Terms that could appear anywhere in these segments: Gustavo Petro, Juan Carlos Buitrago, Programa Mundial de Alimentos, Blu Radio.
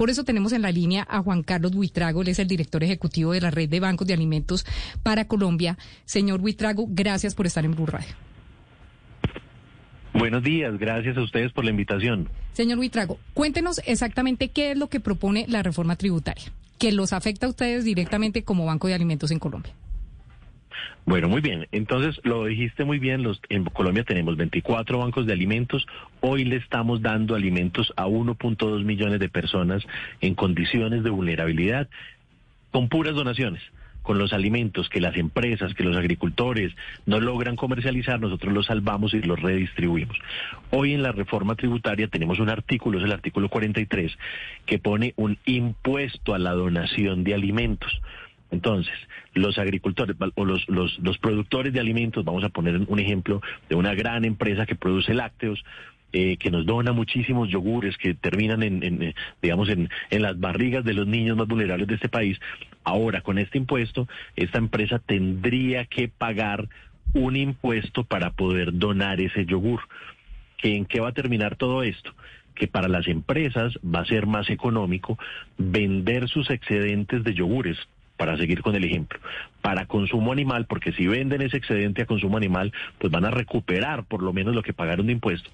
Por eso tenemos en la línea a Juan Carlos Buitrago, él es el director ejecutivo de la Red de Bancos de Alimentos para Colombia. Señor Buitrago, gracias por estar en Blu Radio. Buenos días, gracias a ustedes por la invitación. Señor Buitrago, cuéntenos exactamente qué es lo que propone la reforma tributaria, que los afecta a ustedes directamente como Banco de Alimentos en Colombia. Bueno, muy bien. Entonces, lo dijiste muy bien, en Colombia tenemos 24 bancos de alimentos. Hoy le estamos dando alimentos a 1.2 millones de personas en condiciones de vulnerabilidad con puras donaciones. Con los alimentos que las empresas, que los agricultores no logran comercializar, nosotros los salvamos y los redistribuimos. Hoy en la reforma tributaria tenemos un artículo, es el artículo 43, que pone un impuesto a la donación de alimentos. Entonces, los agricultores o los productores de alimentos, vamos a poner un ejemplo de una gran empresa que produce lácteos, que nos dona muchísimos yogures que terminan en las barrigas de los niños más vulnerables de este país. Ahora, con este impuesto, esta empresa tendría que pagar un impuesto para poder donar ese yogur. ¿En qué va a terminar todo esto? Que para las empresas va a ser más económico vender sus excedentes de yogures, para seguir con el ejemplo, para consumo animal, porque si venden ese excedente a consumo animal, pues van a recuperar por lo menos lo que pagaron de impuesto,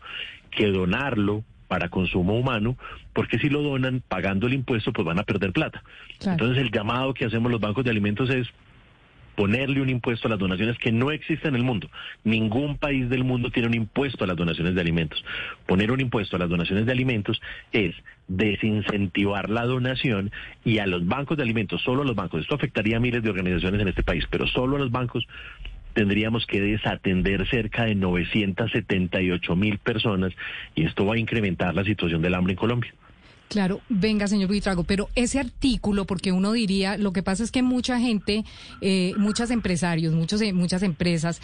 que donarlo para consumo humano, porque si lo donan pagando el impuesto, pues van a perder plata. Claro. Entonces el llamado que hacemos los bancos de alimentos es ponerle un impuesto a las donaciones que no existe en el mundo. Ningún país del mundo tiene un impuesto a las donaciones de alimentos. Poner un impuesto a las donaciones de alimentos es desincentivar la donación y a los bancos de alimentos, solo a los bancos, esto afectaría a miles de organizaciones en este país, pero solo a los bancos tendríamos que desatender cerca de 978,000 personas y esto va a incrementar la situación del hambre en Colombia. Claro, venga, señor Buitrago, pero ese artículo, porque uno diría, lo que pasa es que mucha gente, muchas empresas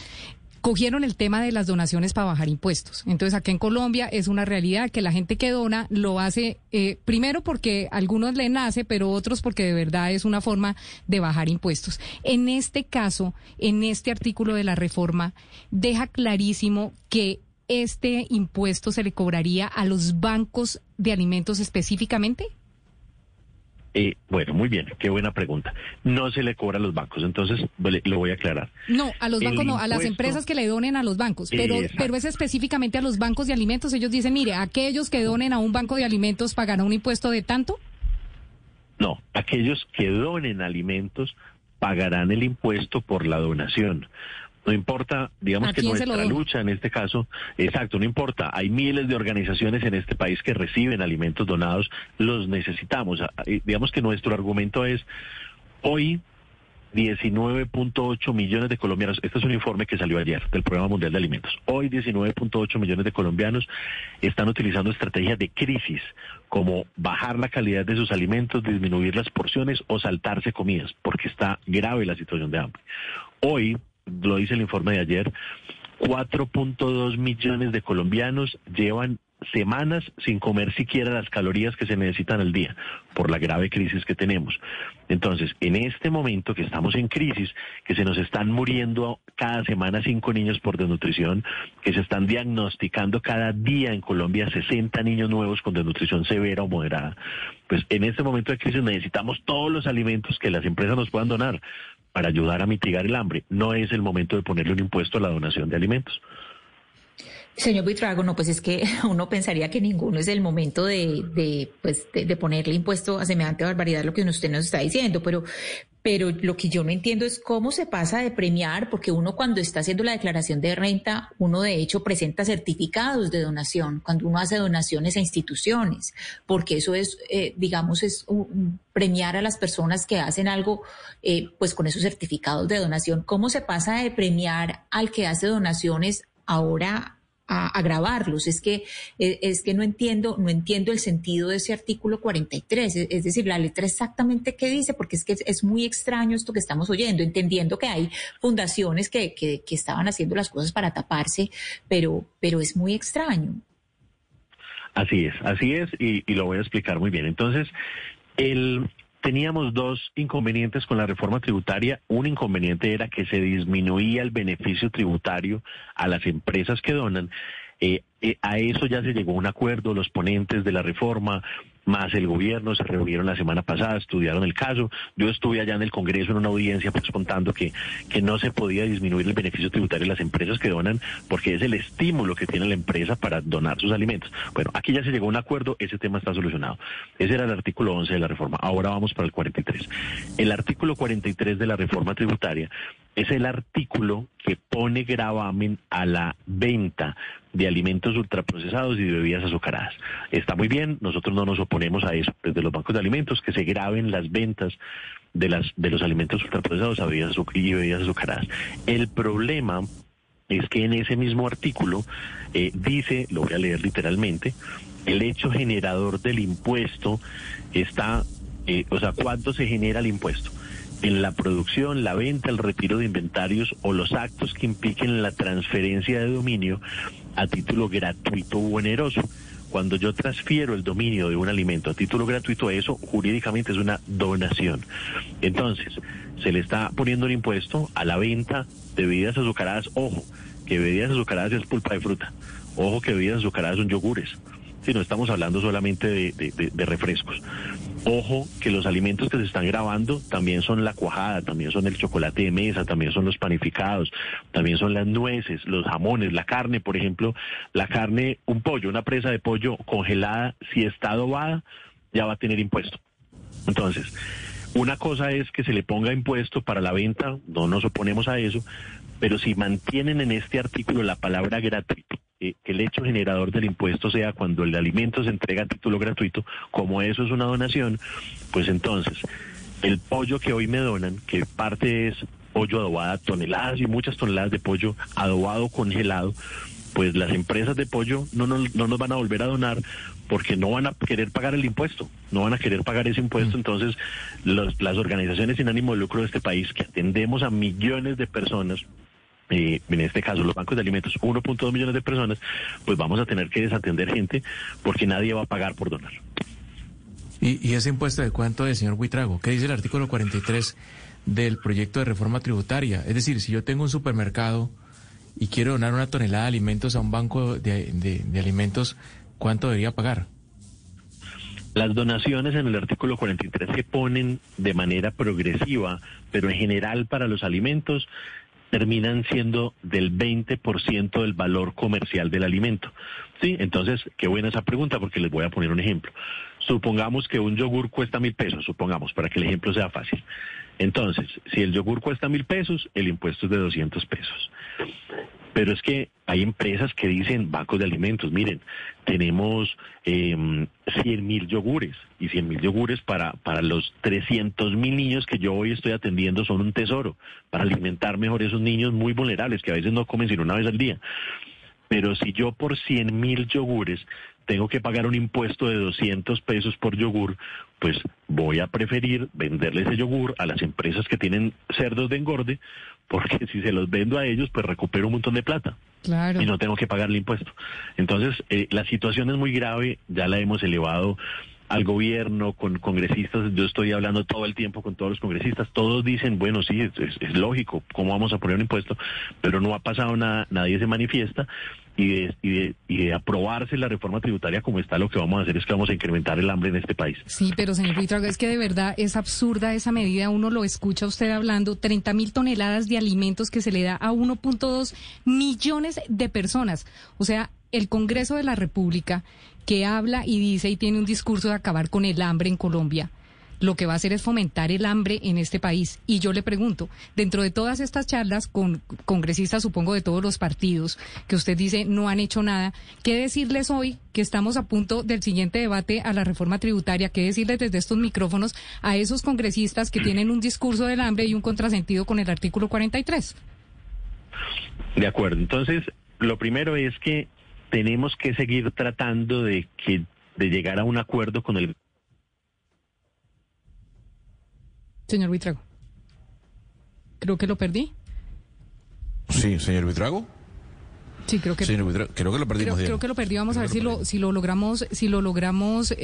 cogieron el tema de las donaciones para bajar impuestos. Entonces, aquí en Colombia es una realidad que la gente que dona lo hace primero porque a algunos le nace, pero otros porque de verdad es una forma de bajar impuestos. En este caso, en este artículo de la reforma, deja clarísimo que ¿este impuesto se le cobraría a los bancos de alimentos específicamente? Bueno, muy bien, qué buena pregunta. No se le cobra a los bancos, entonces lo voy a aclarar. No, a los bancos no, a las empresas que le donen a los bancos, pero es específicamente a los bancos de alimentos. Ellos dicen, mire, aquellos que donen a un banco de alimentos pagarán un impuesto de tanto. No, aquellos que donen alimentos pagarán el impuesto por la donación. No importa, digamos que nuestra lucha en este caso, exacto, no importa, hay miles de organizaciones en este país que reciben alimentos donados, los necesitamos. Digamos que nuestro argumento es, hoy 19.8 millones de colombianos, este es un informe que salió ayer del Programa Mundial de Alimentos, hoy 19.8 millones de colombianos están utilizando estrategias de crisis, como bajar la calidad de sus alimentos, disminuir las porciones o saltarse comidas, porque está grave la situación de hambre. Hoy, lo dice el informe de ayer, 4.2 millones de colombianos llevan semanas sin comer siquiera las calorías que se necesitan al día por la grave crisis que tenemos. Entonces, en este momento que estamos en crisis, que se nos están muriendo cada semana 5 niños por desnutrición, que se están diagnosticando cada día en Colombia 60 niños nuevos con desnutrición severa o moderada, pues en este momento de crisis necesitamos todos los alimentos que las empresas nos puedan donar para ayudar a mitigar el hambre. No es el momento de ponerle un impuesto a la donación de alimentos. Señor Buitrago, no, pues es que uno pensaría que ninguno es el momento de ponerle impuesto a semejante barbaridad, lo que usted nos está diciendo, pero lo que yo no entiendo es cómo se pasa de premiar, porque uno cuando está haciendo la declaración de renta, uno de hecho presenta certificados de donación, cuando uno hace donaciones a instituciones, porque eso es, premiar a las personas que hacen algo, pues con esos certificados de donación. ¿Cómo se pasa de premiar al que hace donaciones ahora a grabarlos? Es que no entiendo el sentido de ese artículo 43, es decir, la letra exactamente qué dice, porque es que es muy extraño esto que estamos oyendo, entendiendo que hay fundaciones que estaban haciendo las cosas para taparse, pero es muy extraño. Así es, y lo voy a explicar muy bien. Entonces, teníamos 2 inconvenientes con la reforma tributaria. Un inconveniente era que se disminuía el beneficio tributario a las empresas que donan. A eso ya se llegó a un acuerdo, los ponentes de la reforma, más el gobierno, se reunieron la semana pasada, estudiaron el caso. Yo estuve allá en el Congreso en una audiencia pues contando que no se podía disminuir el beneficio tributario de las empresas que donan porque es el estímulo que tiene la empresa para donar sus alimentos. Bueno, aquí ya se llegó a un acuerdo, ese tema está solucionado. Ese era el artículo 11 de la reforma, ahora vamos para el 43. El artículo 43 de la reforma tributaria es el artículo que pone gravamen a la venta de alimentos ultraprocesados y de bebidas azucaradas. Está muy bien, nosotros no nos oponemos a eso, desde los bancos de alimentos, que se graven las ventas de los alimentos ultraprocesados a bebidas y bebidas azucaradas. El problema es que en ese mismo artículo dice, lo voy a leer literalmente, el hecho generador del impuesto está, ¿cuánto se genera el impuesto? En la producción, la venta, el retiro de inventarios o los actos que impliquen la transferencia de dominio a título gratuito u oneroso. Cuando yo transfiero el dominio de un alimento a título gratuito, eso jurídicamente es una donación. Entonces, se le está poniendo el impuesto a la venta de bebidas azucaradas. Ojo, que bebidas azucaradas es pulpa de fruta. Ojo, que bebidas azucaradas son yogures. Si no estamos hablando solamente de refrescos. Ojo que los alimentos que se están grabando también son la cuajada, también son el chocolate de mesa, también son los panificados, también son las nueces, los jamones, la carne, por ejemplo, la carne, un pollo, una presa de pollo congelada, si está adobada, ya va a tener impuesto. Entonces, una cosa es que se le ponga impuesto para la venta, no nos oponemos a eso, pero si mantienen en este artículo la palabra gratuito, que el hecho generador del impuesto sea cuando el alimento se entrega a título gratuito, como eso es una donación, pues entonces el pollo que hoy me donan, que parte es pollo adobado, toneladas y muchas toneladas de pollo adobado, congelado, pues las empresas de pollo no nos van a volver a donar porque no van a querer pagar el impuesto, no van a querer pagar ese impuesto. Entonces las organizaciones sin ánimo de lucro de este país, que atendemos a millones de personas, en este caso los bancos de alimentos, 1.2 millones de personas, pues vamos a tener que desatender gente porque nadie va a pagar por donar. ¿Y ese impuesto de cuánto es, señor Buitrago? ¿Qué dice el artículo 43 del proyecto de reforma tributaria? Es decir, si yo tengo un supermercado y quiero donar una tonelada de alimentos a un banco de alimentos, ¿cuánto debería pagar? Las donaciones en el artículo 43 se ponen de manera progresiva, pero en general para los alimentos terminan siendo del 20% del valor comercial del alimento. Sí, entonces, qué buena esa pregunta, porque les voy a poner un ejemplo. Supongamos que un yogur cuesta $1,000, supongamos, para que el ejemplo sea fácil. Entonces, si el yogur cuesta $1,000, el impuesto es de $200. Pero es que hay empresas que dicen, bancos de alimentos, miren, tenemos 100,000 yogures, y 100,000 yogures para los 300,000 niños que yo hoy estoy atendiendo son un tesoro, para alimentar mejor esos niños muy vulnerables que a veces no comen sino una vez al día. Pero si yo por 100,000 yogures tengo que pagar un impuesto de $200 por yogur, pues voy a preferir venderle ese yogur a las empresas que tienen cerdos de engorde, porque si se los vendo a ellos, pues recupero un montón de plata. Claro. Y no tengo que pagar el impuesto. Entonces, la situación es muy grave, ya la hemos elevado al gobierno, con congresistas. Yo estoy hablando todo el tiempo con todos los congresistas, todos dicen, bueno, sí, es lógico, ¿cómo vamos a poner un impuesto? Pero no ha pasado nada, nadie se manifiesta, y de aprobarse la reforma tributaria como está, lo que vamos a hacer es que vamos a incrementar el hambre en este país. Sí, pero señor Buitrago, es que de verdad es absurda esa medida, uno lo escucha usted hablando, 30,000 toneladas de alimentos que se le da a 1.2 millones de personas, o sea, el Congreso de la República, que habla y dice y tiene un discurso de acabar con el hambre en Colombia, lo que va a hacer es fomentar el hambre en este país. Y yo le pregunto, dentro de todas estas charlas con congresistas, supongo de todos los partidos, que usted dice no han hecho nada, ¿qué decirles hoy que estamos a punto del siguiente debate a la reforma tributaria? ¿Qué decirles desde estos micrófonos a esos congresistas que tienen un discurso del hambre y un contrasentido con el artículo 43? De acuerdo, entonces lo primero es que tenemos que seguir tratando de llegar a un acuerdo con el... Señor Buitrago, creo que lo perdí. Sí, señor Buitrago. Sí, creo que, señor Buitrago, creo que lo perdimos. Creo que lo perdí. Vamos a ver si lo logramos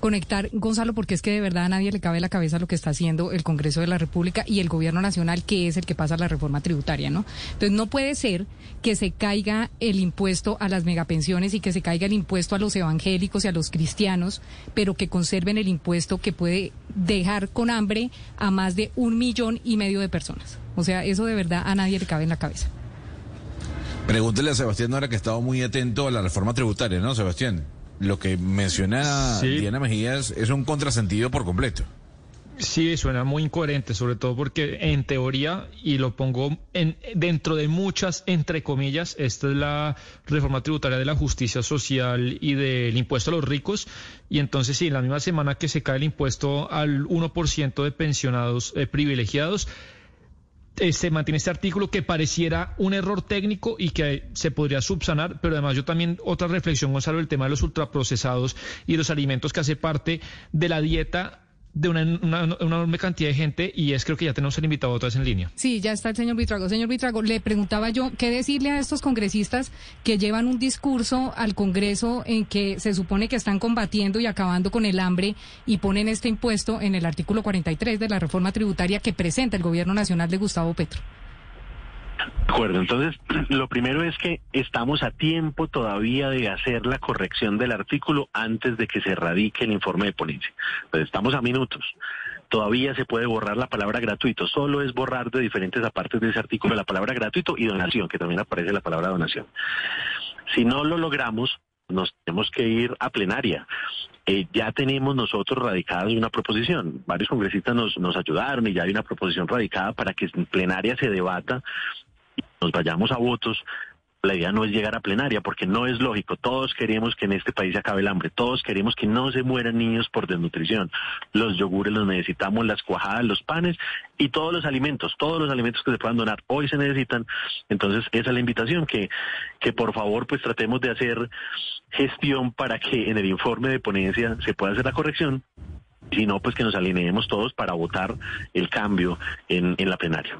conectar, Gonzalo, porque es que de verdad a nadie le cabe en la cabeza lo que está haciendo el Congreso de la República y el Gobierno Nacional, que es el que pasa la reforma tributaria, ¿no? Entonces no puede ser que se caiga el impuesto a las megapensiones y que se caiga el impuesto a los evangélicos y a los cristianos, pero que conserven el impuesto que puede dejar con hambre a más de 1,5 millones de personas. O sea, eso de verdad a nadie le cabe en la cabeza. Pregúntele a Sebastián ahora, que ha estado muy atento a la reforma tributaria, ¿no, Sebastián? Lo que menciona Diana Mejías es un contrasentido por completo. Sí, suena muy incoherente, sobre todo porque en teoría, y lo pongo dentro de muchas, entre comillas, esta es la reforma tributaria de la justicia social y del impuesto a los ricos, y entonces sí, en la misma semana que se cae el impuesto al 1% de pensionados privilegiados, se mantiene este artículo que pareciera un error técnico y que se podría subsanar, pero además yo también otra reflexión, Gonzalo, el tema de los ultraprocesados y los alimentos que hace parte de la dieta de una enorme cantidad de gente, y creo que ya tenemos el invitado otra vez en línea. Sí, ya está el señor Buitrago. Señor Buitrago, le preguntaba yo, ¿qué decirle a estos congresistas que llevan un discurso al Congreso en que se supone que están combatiendo y acabando con el hambre y ponen este impuesto en el artículo 43 de la reforma tributaria que presenta el Gobierno Nacional de Gustavo Petro? De acuerdo, entonces lo primero es que estamos a tiempo todavía de hacer la corrección del artículo antes de que se radique el informe de ponencia. Pues estamos a minutos. Todavía se puede borrar la palabra gratuito, solo es borrar de diferentes apartes de ese artículo la palabra gratuito y donación, que también aparece la palabra donación. Si no lo logramos, nos tenemos que ir a plenaria. Ya tenemos nosotros radicada una proposición, varios congresistas nos ayudaron y ya hay una proposición radicada para que en plenaria se debata y nos vayamos a votos. La idea no es llegar a plenaria, porque no es lógico. Todos queremos que en este país se acabe el hambre, todos queremos que no se mueran niños por desnutrición. Los yogures los necesitamos, las cuajadas, los panes y todos los alimentos que se puedan donar hoy se necesitan. Entonces esa es la invitación, que por favor pues tratemos de hacer gestión para que en el informe de ponencia se pueda hacer la corrección. Si no, pues que nos alineemos todos para votar el cambio en la plenaria.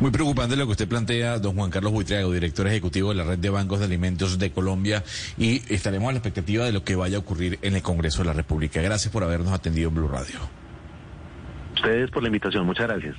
Muy preocupante lo que usted plantea, don Juan Carlos Buitrago, director ejecutivo de la Red de Bancos de Alimentos de Colombia, y estaremos a la expectativa de lo que vaya a ocurrir en el Congreso de la República. Gracias por habernos atendido en Blu Radio. Ustedes por la invitación, muchas gracias.